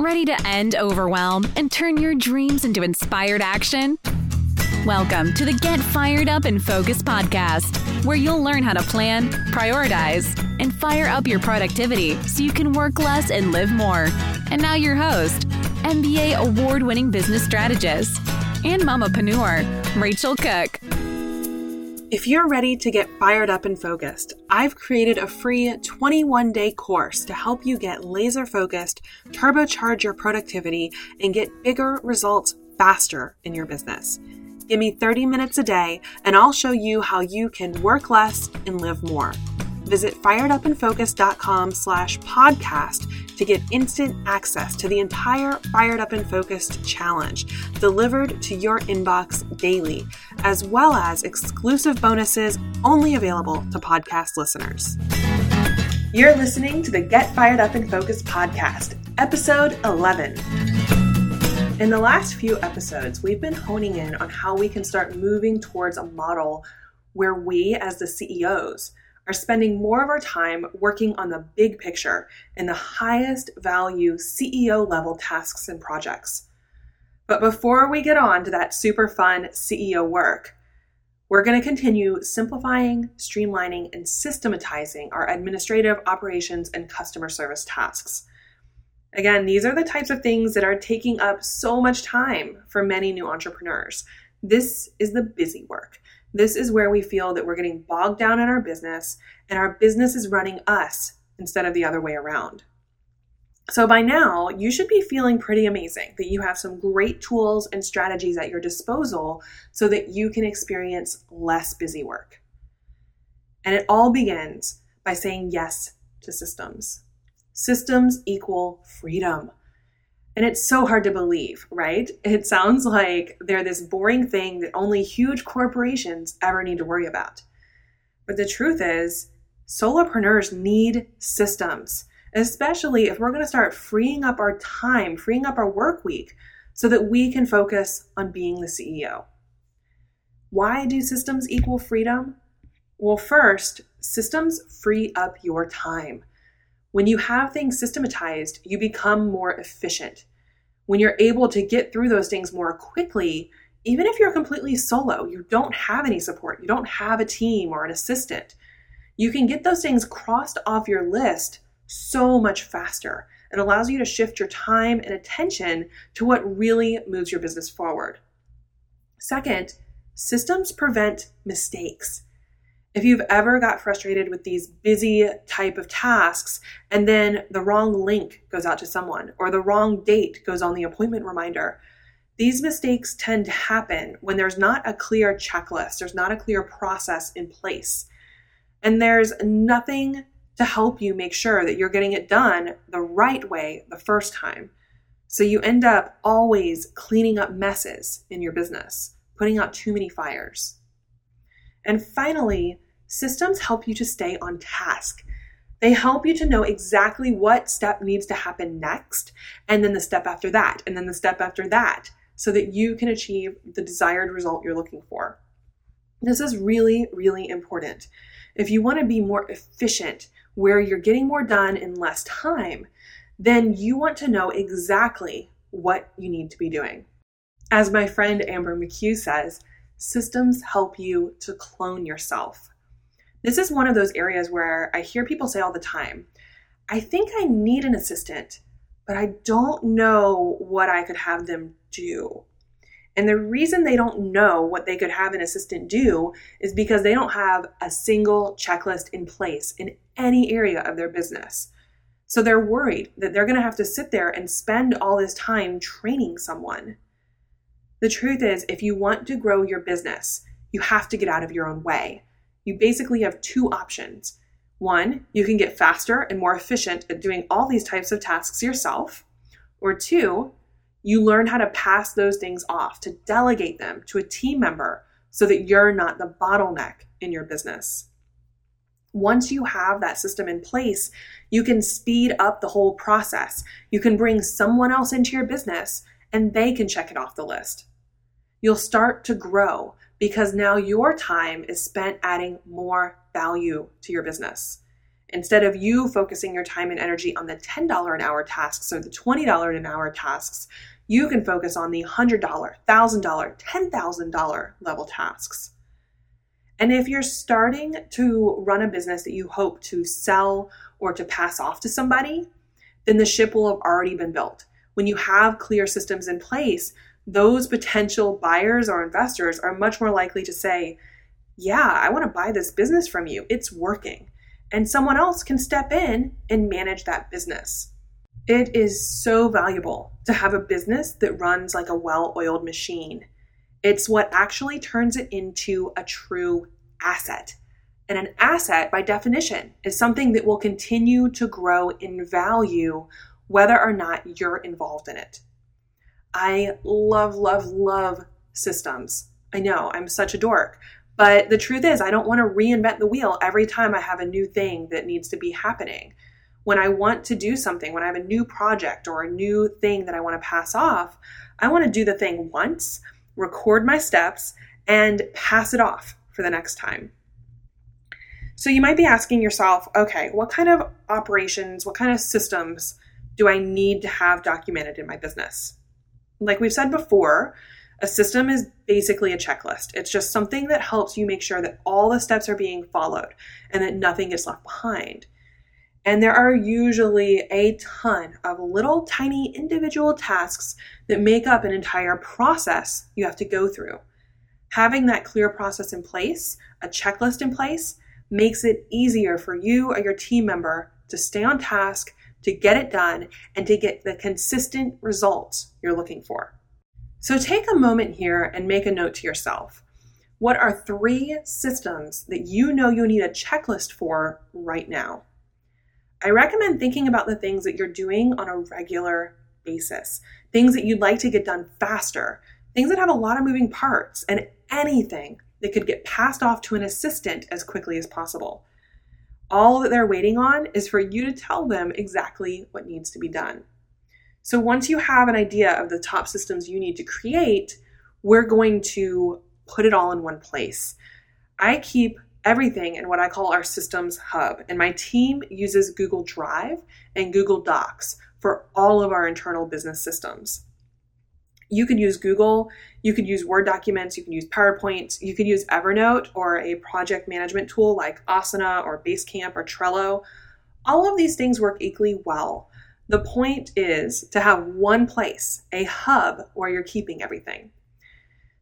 Ready to end overwhelm and turn your dreams into inspired action? Welcome to the Get Fired Up and Focus podcast, where you'll learn how to plan, prioritize, and fire up your productivity so you can work less and live more. And now your host, MBA award-winning business strategist and mompreneur, Rachel Cook. If you're ready to get fired up and focused, I've created a free 21-day course to help you get laser-focused, turbocharge your productivity, and get bigger results faster in your business. Give me 30 minutes a day, and I'll show you how you can work less and live more. Visit firedupandfocused.com/podcast to get instant access to the entire Fired Up and Focused challenge delivered to your inbox daily, as well as exclusive bonuses only available to podcast listeners. You're listening to the Get Fired Up and Focused podcast, episode 11. In the last few episodes, we've been honing in on how we can start moving towards a model where we, as the CEOs, are spending more of our time working on the big picture and the highest value CEO level tasks and projects. But before we get on to that super fun CEO work, we're going to continue simplifying, streamlining, and systematizing our administrative, operations, and customer service tasks. Again, these are the types of things that are taking up so much time for many new entrepreneurs. This is the busy work. This is where we feel that we're getting bogged down in our business and our business is running us instead of the other way around. So by now, you should be feeling pretty amazing that you have some great tools and strategies at your disposal so that you can experience less busy work. And it all begins by saying yes to systems. Systems equal freedom. And it's so hard to believe, right? It sounds like they're this boring thing that only huge corporations ever need to worry about. But the truth is, solopreneurs need systems, especially if we're going to start freeing up our time, freeing up our work week, so that we can focus on being the CEO. Why do systems equal freedom? Well, first, systems free up your time. When you have things systematized, you become more efficient. When you're able to get through those things more quickly, even if you're completely solo, you don't have any support, you don't have a team or an assistant, you can get those things crossed off your list so much faster. It allows you to shift your time and attention to what really moves your business forward. Second, systems prevent mistakes. If you've ever got frustrated with these busy type of tasks and then the wrong link goes out to someone or the wrong date goes on the appointment reminder, these mistakes tend to happen when there's not a clear checklist, there's not a clear process in place, and there's nothing to help you make sure that you're getting it done the right way the first time. So you end up always cleaning up messes in your business, putting out too many fires. And finally, systems help you to stay on task. They help you to know exactly what step needs to happen next, and then the step after that, and then the step after that, so that you can achieve the desired result you're looking for. This is really, really important. If you want to be more efficient, where you're getting more done in less time, then you want to know exactly what you need to be doing. As my friend Amber McHugh says, systems help you to clone yourself. This is one of those areas where I hear people say all the time, I think I need an assistant, but I don't know what I could have them do. And the reason they don't know what they could have an assistant do is because they don't have a single checklist in place in any area of their business. So they're worried that they're going to have to sit there and spend all this time training someone. The truth is, if you want to grow your business, you have to get out of your own way. You basically have two options. One, you can get faster and more efficient at doing all these types of tasks yourself. Or two, you learn how to pass those things off, to delegate them to a team member so that you're not the bottleneck in your business. Once you have that system in place, you can speed up the whole process. You can bring someone else into your business and they can check it off the list. You'll start to grow because now your time is spent adding more value to your business. Instead of you focusing your time and energy on the $10 an hour tasks or the $20 an hour tasks, you can focus on the $100, $1,000, $10,000 level tasks. And if you're starting to run a business that you hope to sell or to pass off to somebody, then the ship will have already been built. When you have clear systems in place, those potential buyers or investors are much more likely to say, yeah, I want to buy this business from you. It's working. And someone else can step in and manage that business. It is so valuable to have a business that runs like a well-oiled machine. It's what actually turns it into a true asset. And an asset, by definition, is something that will continue to grow in value whether or not you're involved in it. I love, love, love systems. I know, I'm such a dork. But the truth is, I don't want to reinvent the wheel every time I have a new thing that needs to be happening. When I want to do something, when I have a new project or a new thing that I want to pass off, I want to do the thing once, record my steps, and pass it off for the next time. So you might be asking yourself, okay, what kind of operations, what kind of systems do I need to have documented in my business? Like we've said before, a system is basically a checklist. It's just something that helps you make sure that all the steps are being followed and that nothing gets left behind. And there are usually a ton of little tiny individual tasks that make up an entire process you have to go through. Having that clear process in place, a checklist in place, makes it easier for you or your team member to stay on task, to get it done, and to get the consistent results you're looking for. So take a moment here and make a note to yourself. What are 3 systems that you know you need a checklist for right now? I recommend thinking about the things that you're doing on a regular basis, things that you'd like to get done faster, things that have a lot of moving parts, and anything that could get passed off to an assistant as quickly as possible. All that they're waiting on is for you to tell them exactly what needs to be done. So once you have an idea of the top systems you need to create, we're going to put it all in one place. I keep everything in what I call our systems hub, and my team uses Google Drive and Google Docs for all of our internal business systems. You could use Google, you could use Word documents, you can use PowerPoint, you could use Evernote or a project management tool like Asana or Basecamp or Trello. All of these things work equally well. The point is to have one place, a hub where you're keeping everything.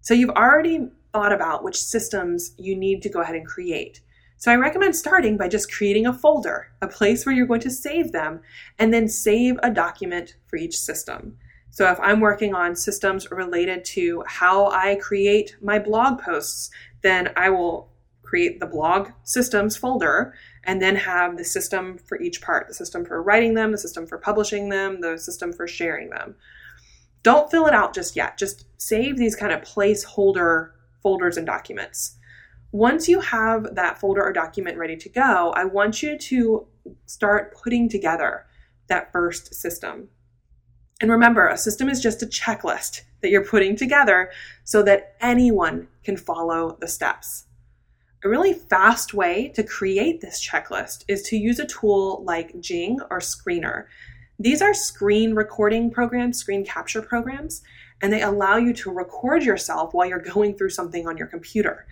So you've already thought about which systems you need to go ahead and create. So I recommend starting by just creating a folder, a place where you're going to save them, and then save a document for each system. So if I'm working on systems related to how I create my blog posts, then I will create the blog systems folder and then have the system for each part, the system for writing them, the system for publishing them, the system for sharing them. Don't fill it out just yet. Just save these kind of placeholder folders and documents. Once you have that folder or document ready to go, I want you to start putting together that first system. And remember, a system is just a checklist that you're putting together so that anyone can follow the steps. A really fast way to create this checklist is to use a tool like Jing or Screener. These are screen recording programs, screen capture programs, and they allow you to record yourself while you're going through something on your computer.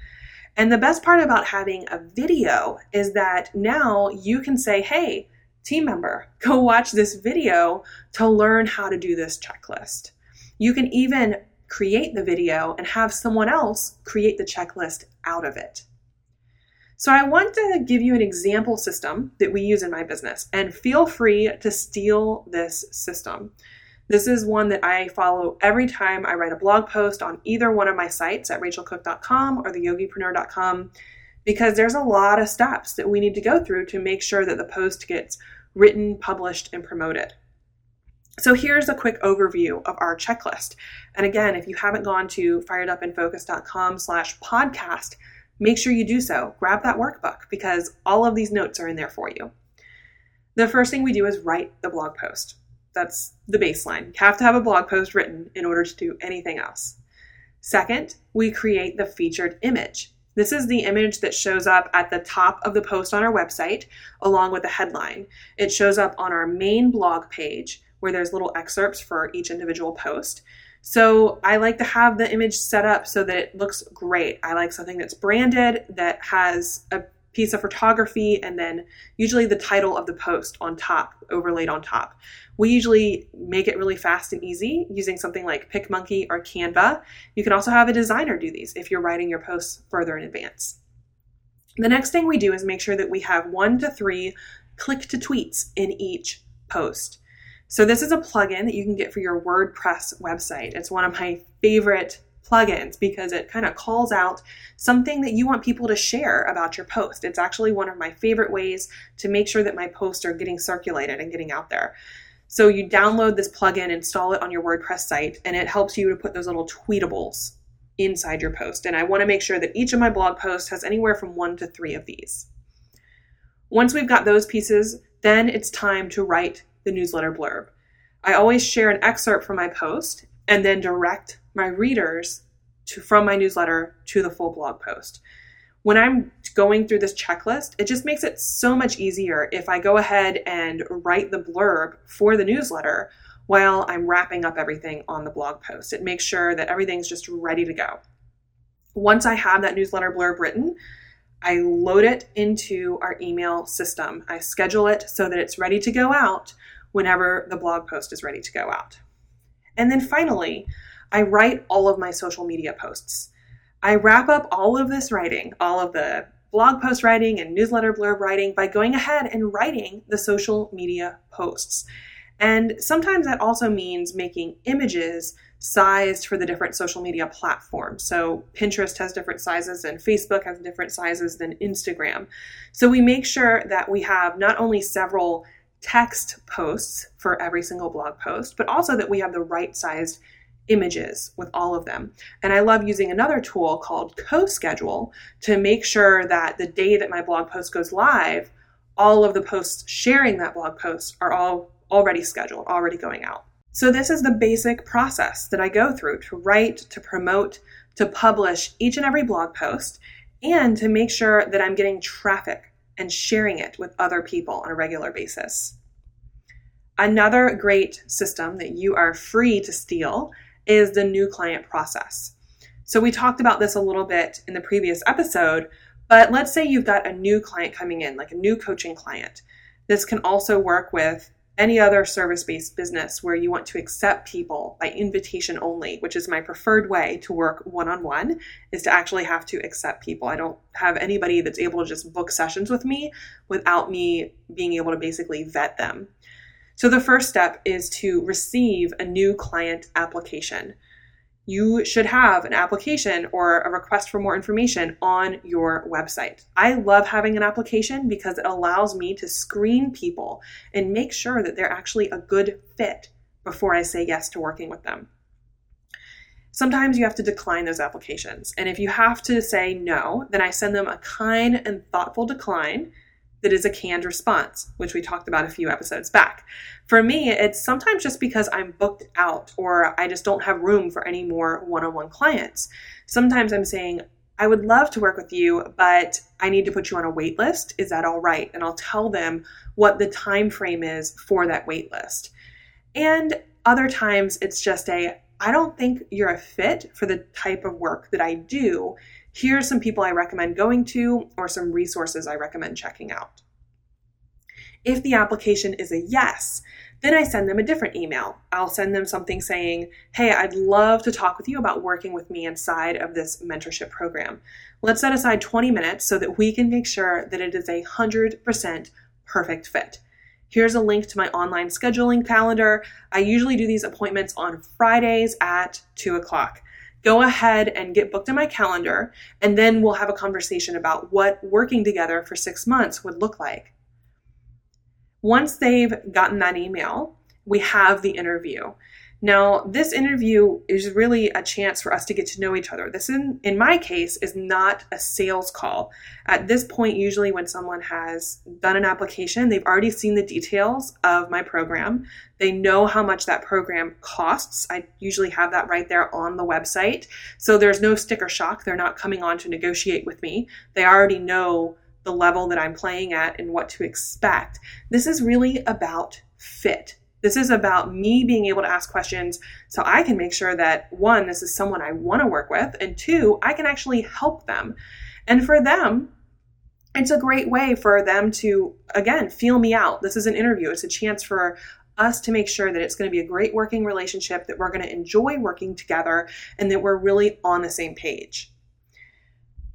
And the best part about having a video is that now you can say, hey, team member, go watch this video to learn how to do this checklist. You can even create the video and have someone else create the checklist out of it. So I want to give you an example system that we use in my business, and feel free to steal this system. This is one that I follow every time I write a blog post on either one of my sites at rachelcook.com or theyogipreneur.com. Because there's a lot of steps that we need to go through to make sure that the post gets written, published, and promoted. So here's a quick overview of our checklist. And again, if you haven't gone to firedupandfocus.com/podcast, make sure you do so. Grab that workbook because all of these notes are in there for you. The first thing we do is write the blog post. That's the baseline. You have to have a blog post written in order to do anything else. Second, we create the featured image. This is the image that shows up at the top of the post on our website, along with the headline. It shows up on our main blog page, where there's little excerpts for each individual post. So I like to have the image set up so that it looks great. I like something that's branded, that has a piece of photography, and then usually the title of the post on top, overlaid on top. We usually make it really fast and easy using something like PicMonkey or Canva. You can also have a designer do these if you're writing your posts further in advance. The next thing we do is make sure that we have 1 to 3 click to tweets in each post. So this is a plugin that you can get for your WordPress website. It's one of my favorite plugins because it kind of calls out something that you want people to share about your post. It's actually one of my favorite ways to make sure that my posts are getting circulated and getting out there. So you download this plugin, install it on your WordPress site, and it helps you to put those little tweetables inside your post. And I want to make sure that each of my blog posts has anywhere from 1 to 3 of these. Once we've got those pieces, then it's time to write the newsletter blurb. I always share an excerpt from my post and then direct my readers from my newsletter to the full blog post. When I'm going through this checklist, it just makes it so much easier if I go ahead and write the blurb for the newsletter while I'm wrapping up everything on the blog post. It makes sure that everything's just ready to go. Once I have that newsletter blurb written, I load it into our email system. I schedule it so that it's ready to go out whenever the blog post is ready to go out. And then finally, I write all of my social media posts. I wrap up all of this writing, all of the blog post writing and newsletter blurb writing, by going ahead and writing the social media posts. And sometimes that also means making images sized for the different social media platforms. So Pinterest has different sizes and Facebook has different sizes than Instagram. So we make sure that we have not only several text posts for every single blog post, but also that we have the right sized images with all of them. And I love using another tool called CoSchedule to make sure that the day that my blog post goes live, all of the posts sharing that blog post are all already scheduled, already going out. So this is the basic process that I go through to write, to promote, to publish each and every blog post, and to make sure that I'm getting traffic and sharing it with other people on a regular basis. Another great system that you are free to steal is the new client process. So we talked about this a little bit in the previous episode, but let's say you've got a new client coming in, like a new coaching client. This can also work with any other service-based business where you want to accept people by invitation only, which is my preferred way to work one-on-one, is to actually have to accept people. I don't have anybody that's able to just book sessions with me without me being able to basically vet them. So the first step is to receive a new client application. You should have an application or a request for more information on your website. I love having an application because it allows me to screen people and make sure that they're actually a good fit before I say yes to working with them. Sometimes you have to decline those applications. And if you have to say no, then I send them a kind and thoughtful decline that is a canned response, which we talked about a few episodes back. For me, it's sometimes just because I'm booked out or I just don't have room for any more one-on-one clients. Sometimes I'm saying, I would love to work with you, but I need to put you on a wait list. Is that all right? And I'll tell them what the time frame is for that wait list. And other times it's just I don't think you're a fit for the type of work that I do. Here's some people I recommend going to, or some resources I recommend checking out. If the application is a yes, then I send them a different email. I'll send them something saying, hey, I'd love to talk with you about working with me inside of this mentorship program. Let's set aside 20 minutes so that we can make sure that it is 100% perfect fit. Here's a link to my online scheduling calendar. I usually do these appointments on Fridays at 2:00. Go ahead and get booked in my calendar, and then we'll have a conversation about what working together for 6 months would look like. Once they've gotten that email, we have the interview. Now, this interview is really a chance for us to get to know each other. This, in my case, is not a sales call. At this point, usually when someone has done an application, they've already seen the details of my program. They know how much that program costs. I usually have that right there on the website. So there's no sticker shock. They're not coming on to negotiate with me. They already know the level that I'm playing at and what to expect. This is really about fit. This is about me being able to ask questions so I can make sure that, one, this is someone I want to work with, and two, I can actually help them. And for them, it's a great way for them to, again, feel me out. This is an interview. It's a chance for us to make sure that it's going to be a great working relationship, that we're going to enjoy working together, and that we're really on the same page.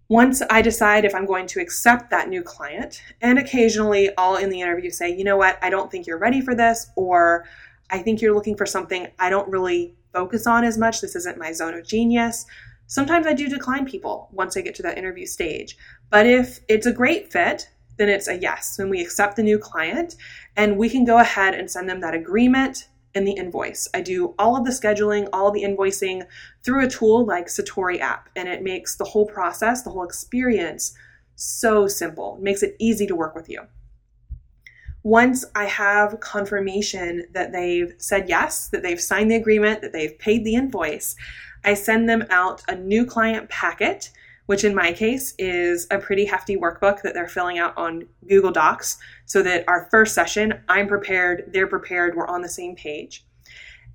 Once I decide if I'm going to accept that new client, and occasionally I'll in the interview say, you know what, I don't think you're ready for this, or I think you're looking for something I don't really focus on as much. This isn't my zone of genius. Sometimes I do decline people once I get to that interview stage. But if it's a great fit, then it's a yes. Then we accept the new client and we can go ahead and send them that agreement and the invoice. I do all of the scheduling, all the invoicing through a tool like Satori app, and it makes the whole process, the whole experience so simple. It makes it easy to work with you. Once I have confirmation that they've said yes, that they've signed the agreement, that they've paid the invoice, I send them out a new client packet, which in my case is a pretty hefty workbook that they're filling out on Google Docs so that our first session, I'm prepared, they're prepared, we're on the same page.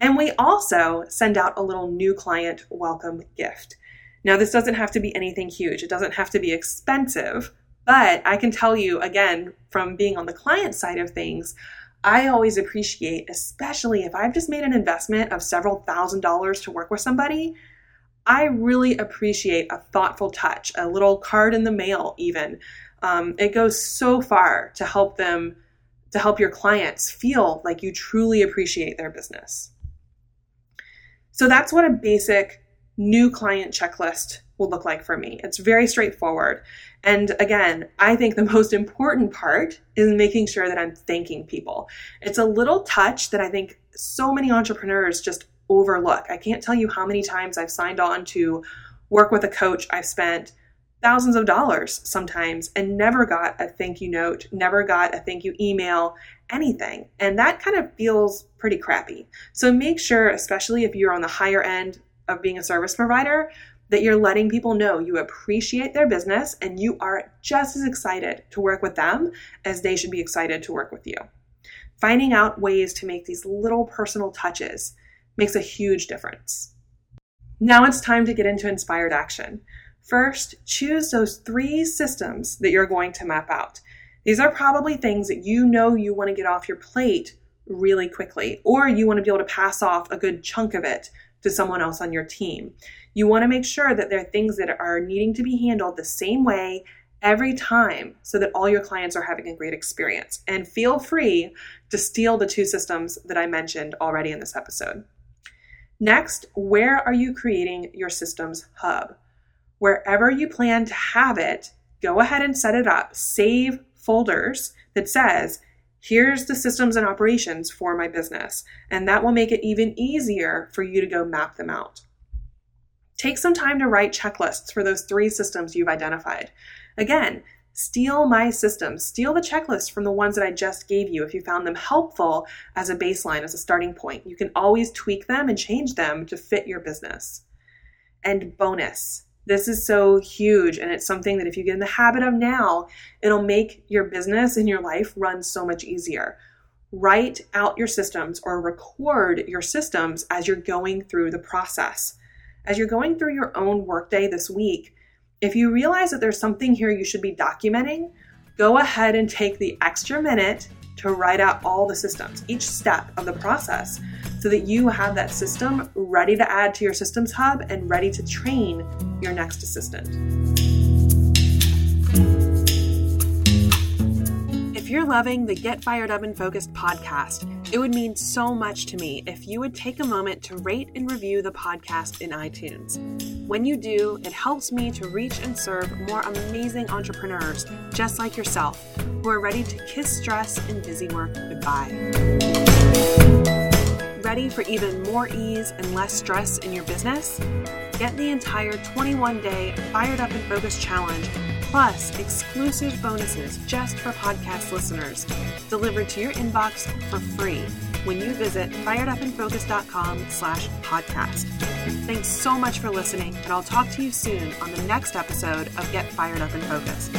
And we also send out a little new client welcome gift. Now, this doesn't have to be anything huge. It doesn't have to be expensive, but I can tell you, again, from being on the client side of things, I always appreciate, especially if I've just made an investment of several $1,000s to work with somebody, I really appreciate a thoughtful touch, a little card in the mail even. It goes so far to help them, to help your clients feel like you truly appreciate their business. So that's what a basic new client checklist will look like for me. It's very straightforward. And again, I think the most important part is making sure that I'm thanking people. It's a little touch that I think so many entrepreneurs just overlook. I can't tell you how many times I've signed on to work with a coach. I've spent thousands of dollars sometimes and never got a thank you note, never got a thank you email, anything. And that kind of feels pretty crappy. So make sure, especially if you're on the higher end of being a service provider, that you're letting people know you appreciate their business and you are just as excited to work with them as they should be excited to work with you. Finding out ways to make these little personal touches makes a huge difference. Now it's time to get into inspired action. First, choose those 3 systems that you're going to map out. These are probably things that you know you want to get off your plate really quickly, or you want to be able to pass off a good chunk of it to someone else on your team. You want to make sure that there are things that are needing to be handled the same way every time so that all your clients are having a great experience. And feel free to steal the 2 systems that I mentioned already in this episode. Next, where are you creating your systems hub? Wherever you plan to have it, go ahead and set it up. Save folders that says, here's the systems and operations for my business. And that will make it even easier for you to go map them out. Take some time to write checklists for those 3 systems you've identified. Again, steal my systems. Steal the checklist from the ones that I just gave you if you found them helpful as a baseline, as a starting point. You can always tweak them and change them to fit your business. And bonus, this is so huge, and it's something that if you get in the habit of now, it'll make your business and your life run so much easier. Write out your systems or record your systems as you're going through the process. As you're going through your own workday this week, if you realize that there's something here you should be documenting, go ahead and take the extra minute to write out all the systems, each step of the process, so that you have that system ready to add to your systems hub and ready to train your next assistant. If you're loving the Get Fired Up and Focused podcast, it would mean so much to me if you would take a moment to rate and review the podcast in iTunes. When you do, it helps me to reach and serve more amazing entrepreneurs just like yourself who are ready to kiss stress and busy work goodbye. ready for even more ease and less stress in your business? Get the entire 21-day Fired Up and Focus Challenge, plus exclusive bonuses just for podcast listeners, delivered to your inbox for free when you visit firedupandfocused.com/podcast. Thanks so much for listening, and I'll talk to you soon on the next episode of Get Fired Up and Focus.